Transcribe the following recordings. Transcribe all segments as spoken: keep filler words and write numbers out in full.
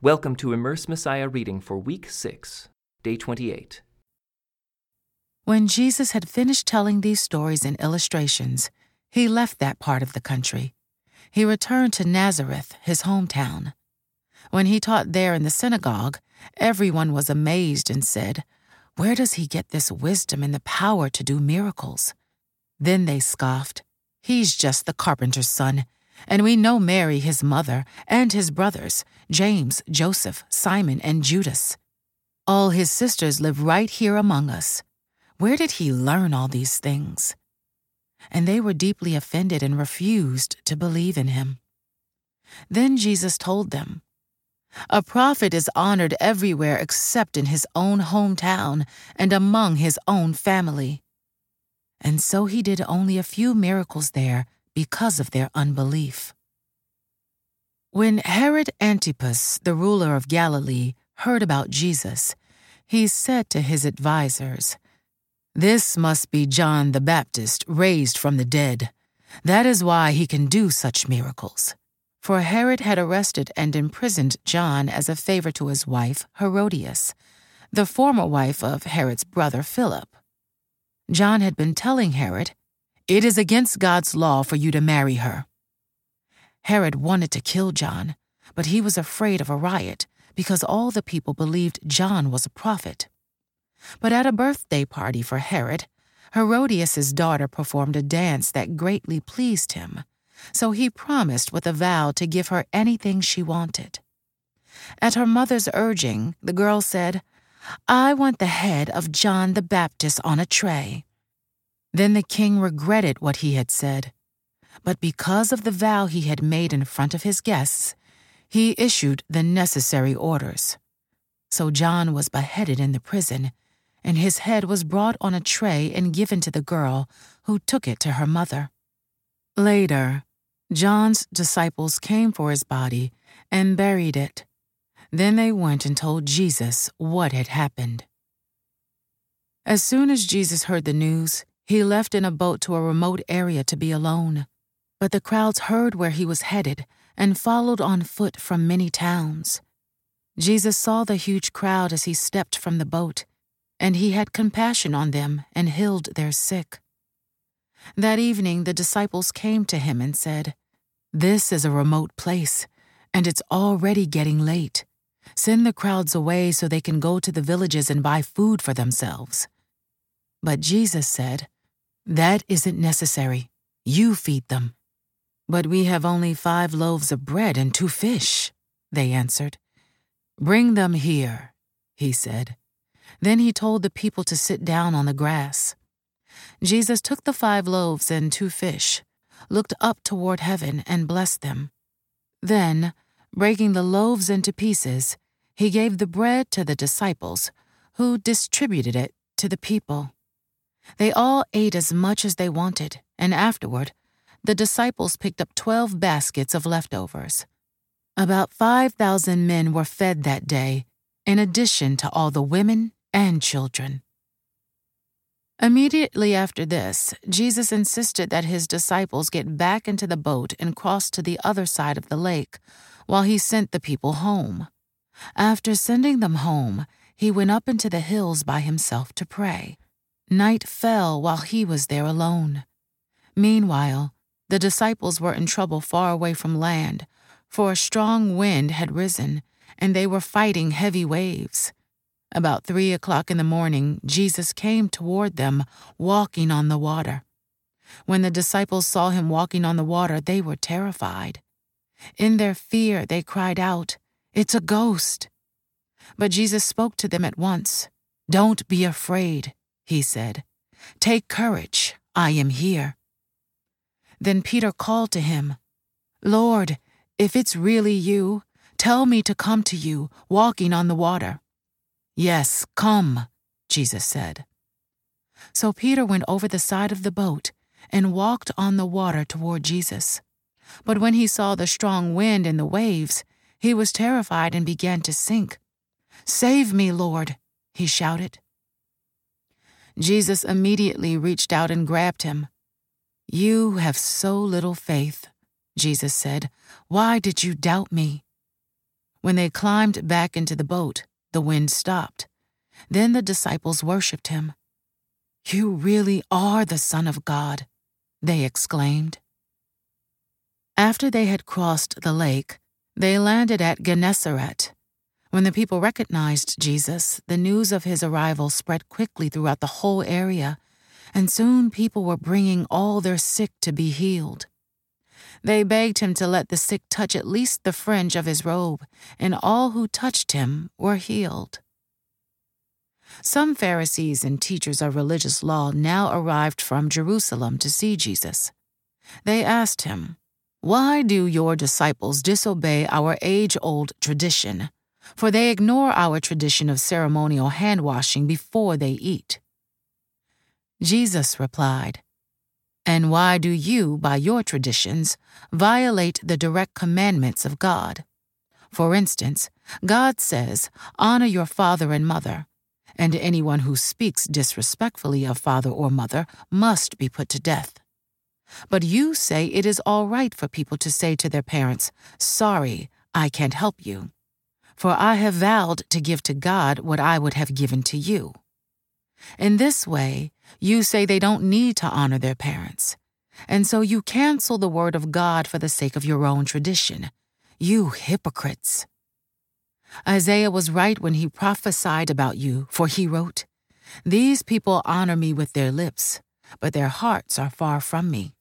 Welcome to Immerse Messiah Reading for Week six, Day twenty-eight. When Jesus had finished telling these stories and illustrations, he left that part of the country. He returned to Nazareth, his hometown. When he taught there in the synagogue, everyone was amazed and said, "Where does he get this wisdom and the power to do miracles?" Then they scoffed, "He's just the carpenter's son. And we know Mary, his mother, and his brothers, James, Joseph, Simon, and Judas. All his sisters live right here among us. Where did he learn all these things?" And they were deeply offended and refused to believe in him. Then Jesus told them, "A prophet is honored everywhere except in his own hometown and among his own family." And so he did only a few miracles there, because of their unbelief. When Herod Antipas, the ruler of Galilee, heard about Jesus, he said to his advisers, "This must be John the Baptist raised from the dead. That is why he can do such miracles." For Herod had arrested and imprisoned John as a favor to his wife, Herodias, the former wife of Herod's brother, Philip. John had been telling Herod, "It is against God's law for you to marry her." Herod wanted to kill John, but he was afraid of a riot because all the people believed John was a prophet. But at a birthday party for Herod, Herodias' daughter performed a dance that greatly pleased him, so he promised with a vow to give her anything she wanted. At her mother's urging, the girl said, "I want the head of John the Baptist on a tray." Then the king regretted what he had said, but because of the vow he had made in front of his guests, he issued the necessary orders. So John was beheaded in the prison, and his head was brought on a tray and given to the girl, who took it to her mother. Later, John's disciples came for his body and buried it. Then they went and told Jesus what had happened. As soon as Jesus heard the news, he left in a boat to a remote area to be alone, but the crowds heard where he was headed and followed on foot from many towns. Jesus saw the huge crowd as he stepped from the boat, and he had compassion on them and healed their sick. That evening the disciples came to him and said, "This is a remote place, and it's already getting late. Send the crowds away so they can go to the villages and buy food for themselves." But Jesus said, "That isn't necessary. You feed them." "But we have only five loaves of bread and two fish," they answered. "Bring them here," he said. Then he told the people to sit down on the grass. Jesus took the five loaves and two fish, looked up toward heaven, and blessed them. Then, breaking the loaves into pieces, he gave the bread to the disciples, who distributed it to the people. They all ate as much as they wanted, and afterward, the disciples picked up twelve baskets of leftovers. About five thousand men were fed that day, in addition to all the women and children. Immediately after this, Jesus insisted that his disciples get back into the boat and cross to the other side of the lake, while he sent the people home. After sending them home, he went up into the hills by himself to pray. Night fell while he was there alone. Meanwhile, the disciples were in trouble far away from land, for a strong wind had risen, and they were fighting heavy waves. About three o'clock in the morning, Jesus came toward them, walking on the water. When the disciples saw him walking on the water, they were terrified. In their fear, they cried out, "It's a ghost!" But Jesus spoke to them at once. "Don't be afraid," he said. "Take courage, I am here." Then Peter called to him, "Lord, if it's really you, tell me to come to you, walking on the water." "Yes, come," Jesus said. So Peter went over the side of the boat and walked on the water toward Jesus. But when he saw the strong wind and the waves, he was terrified and began to sink. "Save me, Lord," he shouted. Jesus immediately reached out and grabbed him. "You have so little faith," Jesus said. "Why did you doubt me?" When they climbed back into the boat, the wind stopped. Then the disciples worshipped him. "You really are the Son of God," they exclaimed. After they had crossed the lake, they landed at Gennesaret. When the people recognized Jesus, the news of his arrival spread quickly throughout the whole area, and soon people were bringing all their sick to be healed. They begged him to let the sick touch at least the fringe of his robe, and all who touched him were healed. Some Pharisees and teachers of religious law now arrived from Jerusalem to see Jesus. They asked him, "Why do your disciples disobey our age-old tradition? For they ignore our tradition of ceremonial hand-washing before they eat." Jesus replied, "And why do you, by your traditions, violate the direct commandments of God? For instance, God says, 'Honor your father and mother,' and anyone who speaks disrespectfully of father or mother must be put to death. But you say it is all right for people to say to their parents, 'Sorry, I can't help you,' for I have vowed to give to God what I would have given to you. In this way, you say they don't need to honor their parents, and so you cancel the word of God for the sake of your own tradition. You hypocrites! Isaiah was right when he prophesied about you, for he wrote, 'These people honor me with their lips, but their hearts are far from me.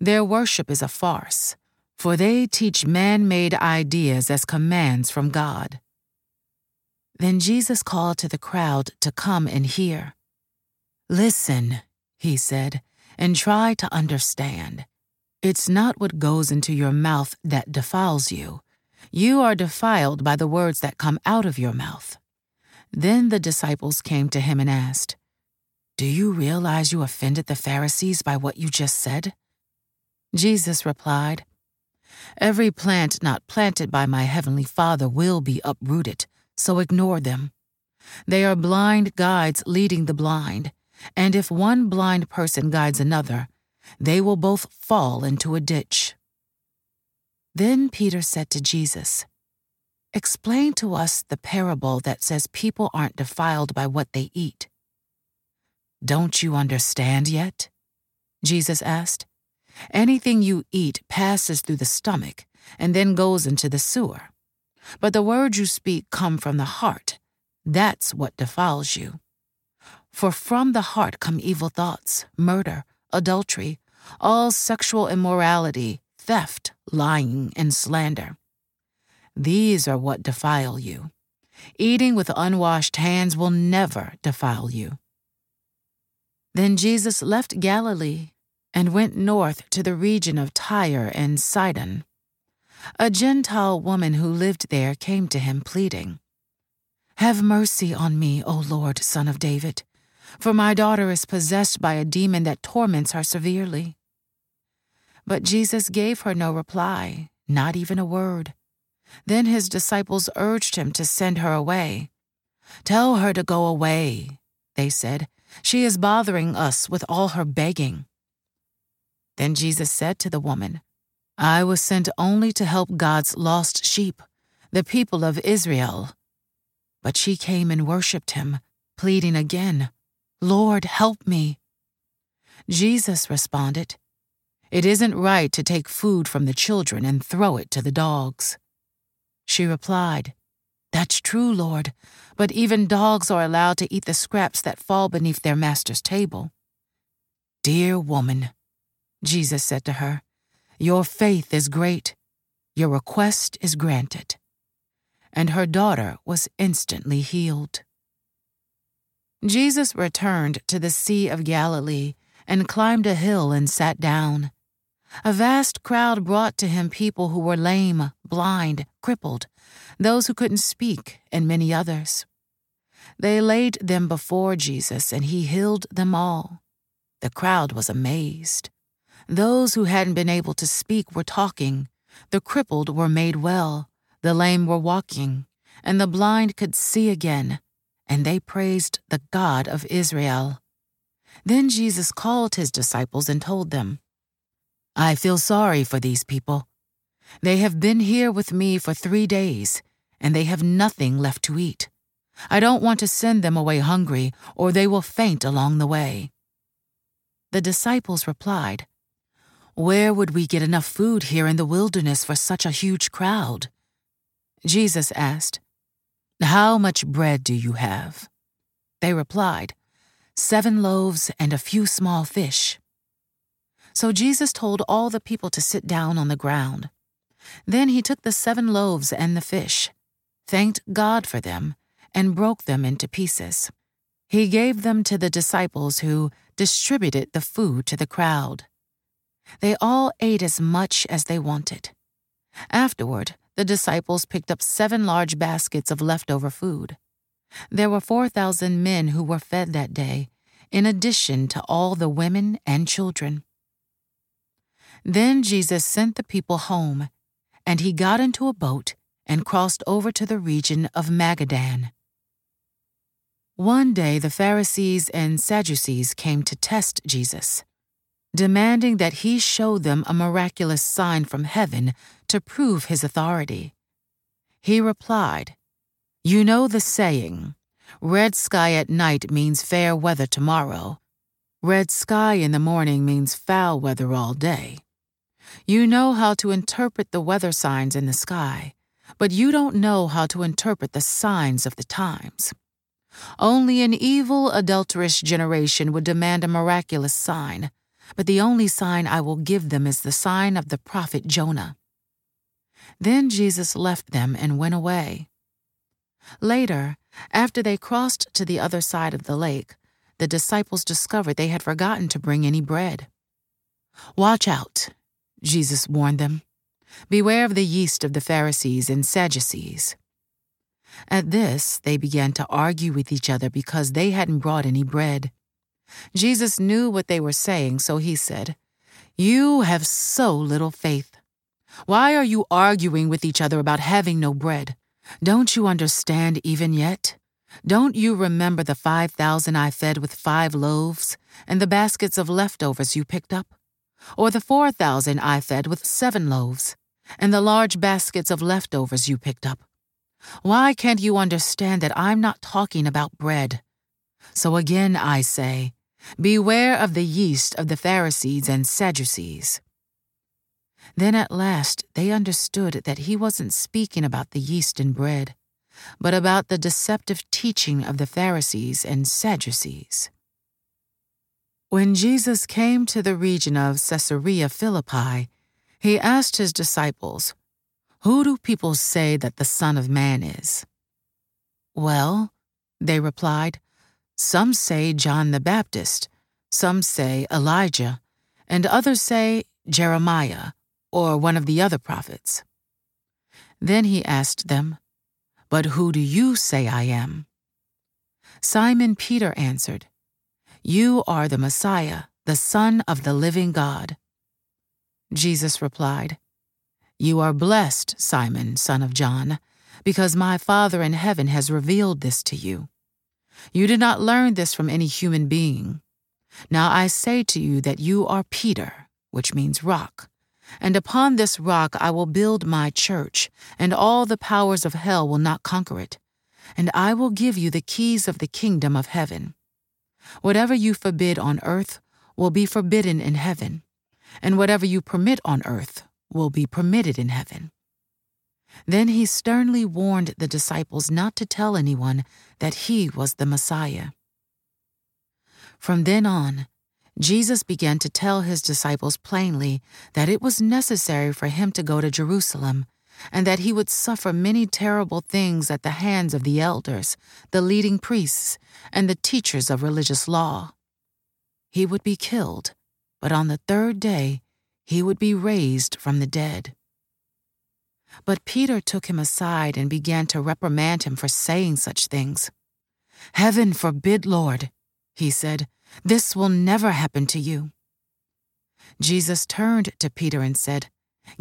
Their worship is a farce, for they teach man-made ideas as commands from God.'" Then Jesus called to the crowd to come and hear. "Listen," he said, "and try to understand. It's not what goes into your mouth that defiles you. You are defiled by the words that come out of your mouth." Then the disciples came to him and asked, "Do you realize you offended the Pharisees by what you just said?" Jesus replied, "Every plant not planted by my heavenly Father will be uprooted, so ignore them. They are blind guides leading the blind, and if one blind person guides another, they will both fall into a ditch." Then Peter said to Jesus, "Explain to us the parable that says people aren't defiled by what they eat." "Don't you understand yet?" Jesus asked. "Anything you eat passes through the stomach and then goes into the sewer. But the words you speak come from the heart. That's what defiles you. For from the heart come evil thoughts, murder, adultery, all sexual immorality, theft, lying, and slander. These are what defile you. Eating with unwashed hands will never defile you." Then Jesus left Galilee and went north to the region of Tyre and Sidon. A Gentile woman who lived there came to him pleading, "Have mercy on me, O Lord, Son of David, for my daughter is possessed by a demon that torments her severely." But Jesus gave her no reply, not even a word. Then his disciples urged him to send her away. "Tell her to go away," they said. "She is bothering us with all her begging." Then Jesus said to the woman, "I was sent only to help God's lost sheep, the people of Israel." But she came and worshipped him, pleading again, "Lord, help me." Jesus responded, "It isn't right to take food from the children and throw it to the dogs." She replied, "That's true, Lord, but even dogs are allowed to eat the scraps that fall beneath their master's table." "Dear woman," Jesus said to her, "your faith is great. Your request is granted." And her daughter was instantly healed. Jesus returned to the Sea of Galilee and climbed a hill and sat down. A vast crowd brought to him people who were lame, blind, crippled, those who couldn't speak, and many others. They laid them before Jesus, and he healed them all. The crowd was amazed. Those who hadn't been able to speak were talking, the crippled were made well, the lame were walking, and the blind could see again, and they praised the God of Israel. Then Jesus called his disciples and told them, "I feel sorry for these people. They have been here with me for three days, and they have nothing left to eat. I don't want to send them away hungry, or they will faint along the way." The disciples replied, "Where would we get enough food here in the wilderness for such a huge crowd?" Jesus asked, "How much bread do you have?" They replied, "Seven loaves and a few small fish." So Jesus told all the people to sit down on the ground. Then he took the seven loaves and the fish, thanked God for them, and broke them into pieces. He gave them to the disciples, who distributed the food to the crowd. They all ate as much as they wanted. Afterward, the disciples picked up seven large baskets of leftover food. There were four thousand men who were fed that day, in addition to all the women and children. Then Jesus sent the people home, and he got into a boat and crossed over to the region of Magadan. One day the Pharisees and Sadducees came to test Jesus, demanding that he show them a miraculous sign from heaven to prove his authority. He replied, "You know the saying, 'Red sky at night means fair weather tomorrow. Red sky in the morning means foul weather all day.' You know how to interpret the weather signs in the sky, but you don't know how to interpret the signs of the times. Only an evil, adulterous generation would demand a miraculous sign, but the only sign I will give them is the sign of the prophet Jonah." Then Jesus left them and went away. Later, after they crossed to the other side of the lake, the disciples discovered they had forgotten to bring any bread. "Watch out," Jesus warned them. "Beware of the yeast of the Pharisees and Sadducees." At this, they began to argue with each other because they hadn't brought any bread. Jesus knew what they were saying, so he said, "You have so little faith. Why are you arguing with each other about having no bread? Don't you understand even yet? Don't you remember the five thousand I fed with five loaves and the baskets of leftovers you picked up? Or the four thousand I fed with seven loaves, and the large baskets of leftovers you picked up? Why can't you understand that I'm not talking about bread? So again I say, beware of the yeast of the Pharisees and Sadducees." Then at last they understood that he wasn't speaking about the yeast and bread, but about the deceptive teaching of the Pharisees and Sadducees. When Jesus came to the region of Caesarea Philippi, he asked his disciples, "Who do people say that the Son of Man is?" "Well," they replied, "some say John the Baptist, some say Elijah, and others say Jeremiah or one of the other prophets." Then he asked them, "But who do you say I am?" Simon Peter answered, "You are the Messiah, the Son of the living God." Jesus replied, "You are blessed, Simon, son of John, because my Father in heaven has revealed this to you. You did not learn this from any human being. Now I say to you that you are Peter, which means rock, and upon this rock I will build my church, and all the powers of hell will not conquer it, and I will give you the keys of the kingdom of heaven. Whatever you forbid on earth will be forbidden in heaven, and whatever you permit on earth will be permitted in heaven." Then he sternly warned the disciples not to tell anyone that he was the Messiah. From then on, Jesus began to tell his disciples plainly that it was necessary for him to go to Jerusalem, and that he would suffer many terrible things at the hands of the elders, the leading priests, and the teachers of religious law. He would be killed, but on the third day he would be raised from the dead. But Peter took him aside and began to reprimand him for saying such things. "Heaven forbid, Lord," he said, "this will never happen to you." Jesus turned to Peter and said,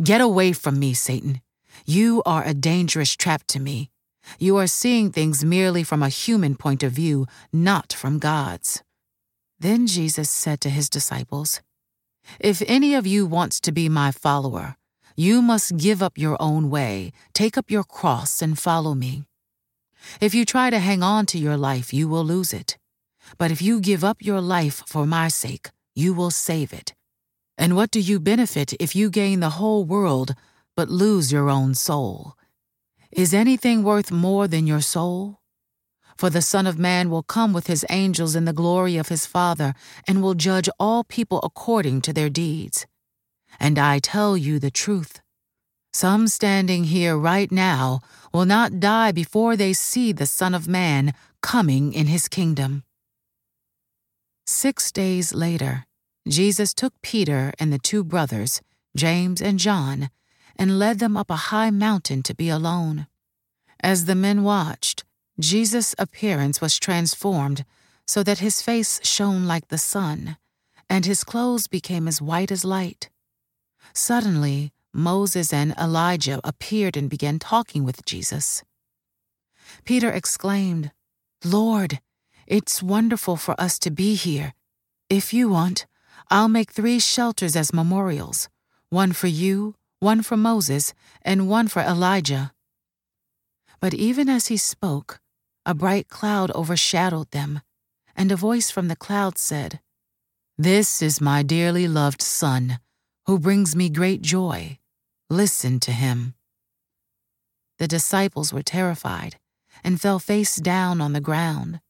"Get away from me, Satan. You are a dangerous trap to me. You are seeing things merely from a human point of view, not from God's." Then Jesus said to his disciples, "If any of you wants to be my follower, You must give up your own way, take up your cross, and follow me. If you try to hang on to your life, you will lose it. But if you give up your life for my sake, you will save it. And what do you benefit if you gain the whole world but lose your own soul? Is anything worth more than your soul? For the Son of Man will come with his angels in the glory of his Father, and will judge all people according to their deeds. And I tell you the truth. Some standing here right now will not die before they see the Son of Man coming in his kingdom. Six days later, Jesus took Peter and the two brothers, James and John, and led them up a high mountain to be alone. As the men watched, Jesus' appearance was transformed so that his face shone like the sun, and his clothes became as white as light. Suddenly, Moses and Elijah appeared and began talking with Jesus. Peter exclaimed, "Lord, it's wonderful for us to be here. If you want, I'll make three shelters as memorials, one for you, one for Moses, and one for Elijah." But even as he spoke, a bright cloud overshadowed them, and a voice from the cloud said, "This is my dearly loved Son, who brings me great joy. Listen to him." The disciples were terrified and fell face down on the ground.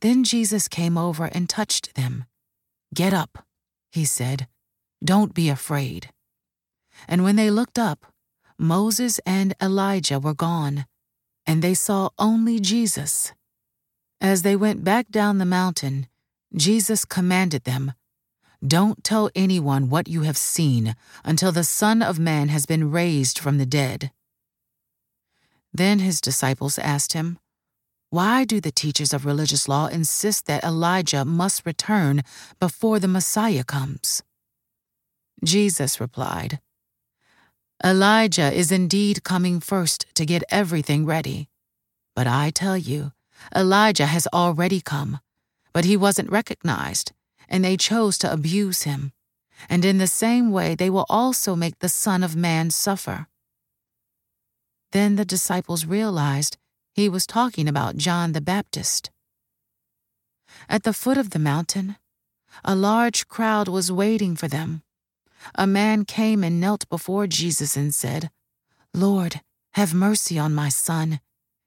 Then Jesus came over and touched them. "Get up," he said. "Don't be afraid." And when they looked up, Moses and Elijah were gone, and they saw only Jesus. As they went back down the mountain, Jesus commanded them, "Don't tell anyone what you have seen until the Son of Man has been raised from the dead." Then his disciples asked him, "Why do the teachers of religious law insist that Elijah must return before the Messiah comes?" Jesus replied, "Elijah is indeed coming first to get everything ready. But I tell you, Elijah has already come, but he wasn't recognized, and they chose to abuse him. And in the same way, they will also make the Son of Man suffer." Then the disciples realized he was talking about John the Baptist. At the foot of the mountain, a large crowd was waiting for them. A man came and knelt before Jesus and said, "Lord, have mercy on my son.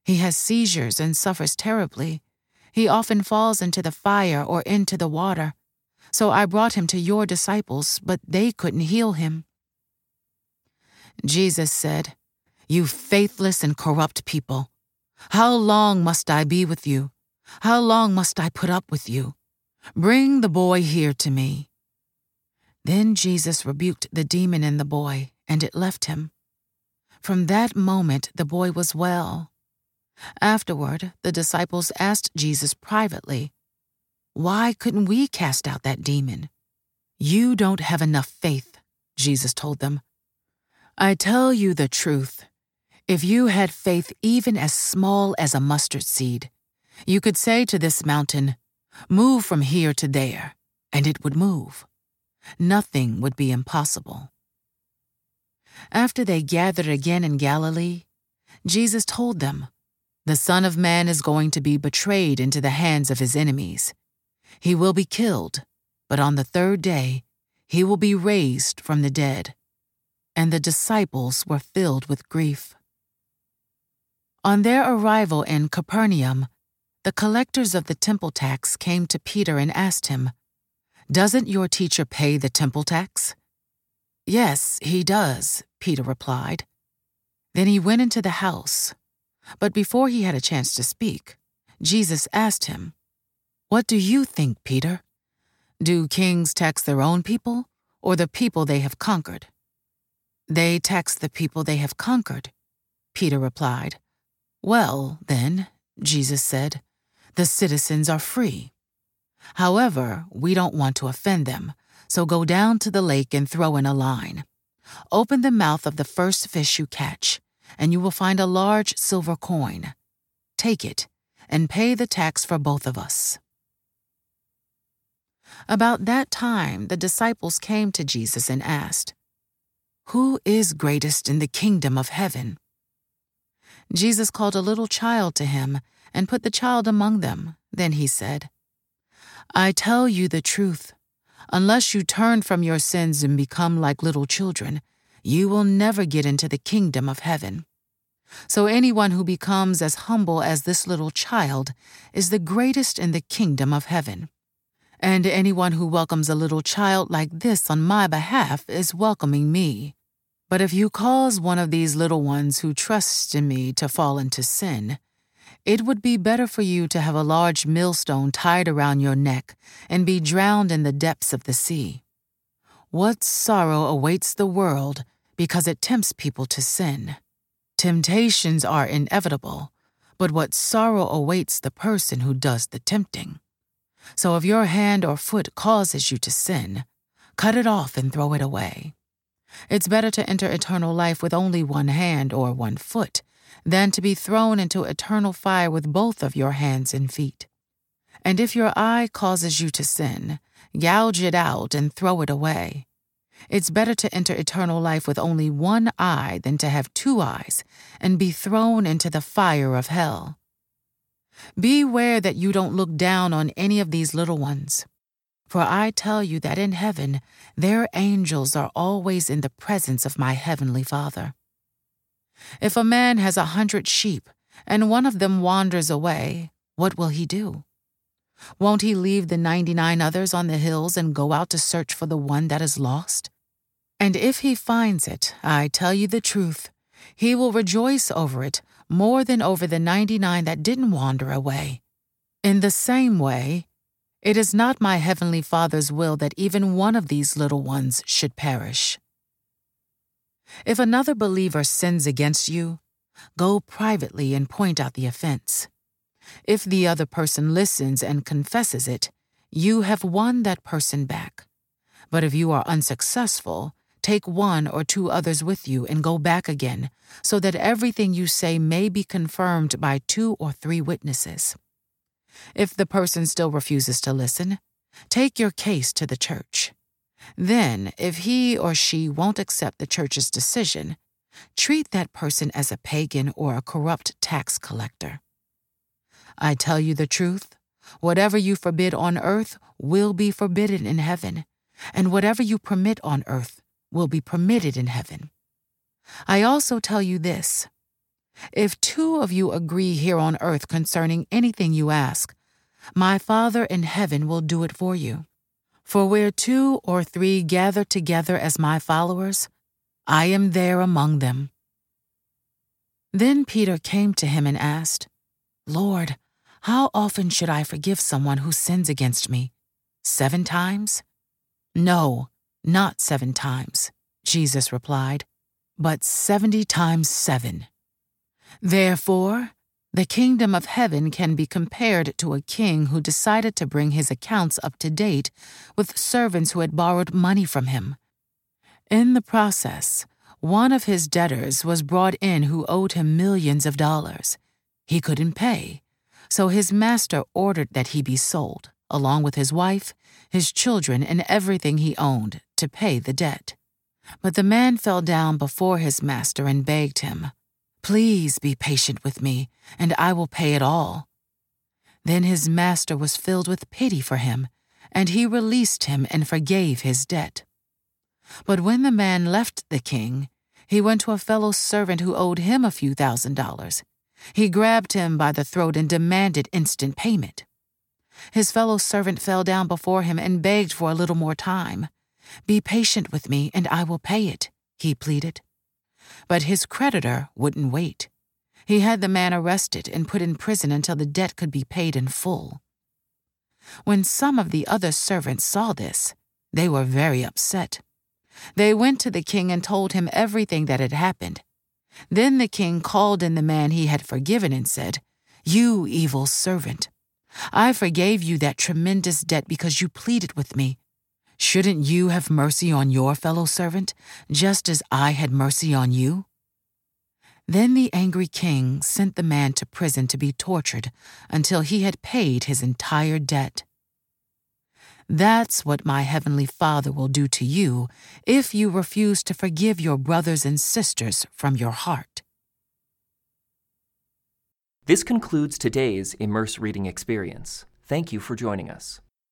He has seizures and suffers terribly. He often falls into the fire or into the water. So I brought him to your disciples, but they couldn't heal him." Jesus said, "You faithless and corrupt people, how long must I be with you? How long must I put up with you? Bring the boy here to me." Then Jesus rebuked the demon in the boy, and it left him. From that moment, the boy was well. Afterward, the disciples asked Jesus privately, "Why couldn't we cast out that demon?" "You don't have enough faith," Jesus told them. "I tell you the truth. If you had faith even as small as a mustard seed, you could say to this mountain, 'Move from here to there,' and it would move. Nothing would be impossible." After they gathered again in Galilee, Jesus told them, "The Son of Man is going to be betrayed into the hands of his enemies. He will be killed, but on the third day, he will be raised from the dead." And the disciples were filled with grief. On their arrival in Capernaum, the collectors of the temple tax came to Peter and asked him, "Doesn't your teacher pay the temple tax?" "Yes, he does," Peter replied. Then he went into the house. But before he had a chance to speak, Jesus asked him, "What do you think, Peter? Do kings tax their own people or the people they have conquered?" "They tax the people they have conquered," Peter replied. "Well, then," Jesus said, "the citizens are free. However, we don't want to offend them, so go down to the lake and throw in a line. Open the mouth of the first fish you catch, and you will find a large silver coin. Take it and pay the tax for both of us." About that time, the disciples came to Jesus and asked, Who is greatest in the kingdom of heaven? Jesus called a little child to him and put the child among them. Then he said, I tell you the truth, unless you turn from your sins and become like little children, you will never get into the kingdom of heaven. So anyone who becomes as humble as this little child is the greatest in the kingdom of heaven. And anyone who welcomes a little child like this on my behalf is welcoming me. But if you cause one of these little ones who trusts in me to fall into sin, it would be better for you to have a large millstone tied around your neck and be drowned in the depths of the sea. What sorrow awaits the world because it tempts people to sin? Temptations are inevitable, but what sorrow awaits the person who does the tempting? So if your hand or foot causes you to sin, cut it off and throw it away. It's better to enter eternal life with only one hand or one foot than to be thrown into eternal fire with both of your hands and feet. And if your eye causes you to sin, gouge it out and throw it away. It's better to enter eternal life with only one eye than to have two eyes and be thrown into the fire of hell. Beware that you don't look down on any of these little ones. For I tell you that in heaven, their angels are always in the presence of my heavenly Father. If a man has a hundred sheep and one of them wanders away, what will he do? Won't he leave the ninety-nine others on the hills and go out to search for the one that is lost? And if he finds it, I tell you the truth, he will rejoice over it more than over the ninety-nine that didn't wander away. In the same way, it is not my heavenly Father's will that even one of these little ones should perish. If another believer sins against you, go privately and point out the offense. If the other person listens and confesses it, you have won that person back. But if you are unsuccessful, take one or two others with you and go back again, so that everything you say may be confirmed by two or three witnesses. If the person still refuses to listen, take your case to the church. Then, if he or she won't accept the church's decision, treat that person as a pagan or a corrupt tax collector. I tell you the truth, whatever you forbid on earth will be forbidden in heaven, and whatever you permit on earth will be permitted in heaven. I also tell you this. If two of you agree here on earth concerning anything you ask, my Father in heaven will do it for you. For where two or three gather together as my followers, I am there among them. Then Peter came to him and asked, Lord, how often should I forgive someone who sins against me? Seven times? No, not seven times, Jesus replied, but seventy times seven. Therefore, the kingdom of heaven can be compared to a king who decided to bring his accounts up to date with servants who had borrowed money from him. In the process, one of his debtors was brought in who owed him millions of dollars. He couldn't pay, so his master ordered that he be sold, along with his wife, his children, and everything he owned, to pay the debt. But the man fell down before his master and begged him, Please be patient with me, and I will pay it all. Then his master was filled with pity for him, and he released him and forgave his debt. But when the man left the king, he went to a fellow servant who owed him a few thousand dollars. He grabbed him by the throat and demanded instant payment. His fellow servant fell down before him and begged for a little more time. Be patient with me, and I will pay it, he pleaded. But his creditor wouldn't wait. He had the man arrested and put in prison until the debt could be paid in full. When some of the other servants saw this, they were very upset. They went to the king and told him everything that had happened. Then the king called in the man he had forgiven and said, You evil servant, I forgave you that tremendous debt because you pleaded with me. Shouldn't you have mercy on your fellow servant, just as I had mercy on you? Then the angry king sent the man to prison to be tortured until he had paid his entire debt. That's what my heavenly Father will do to you if you refuse to forgive your brothers and sisters from your heart. This concludes today's Immerse Reading Experience. Thank you for joining us.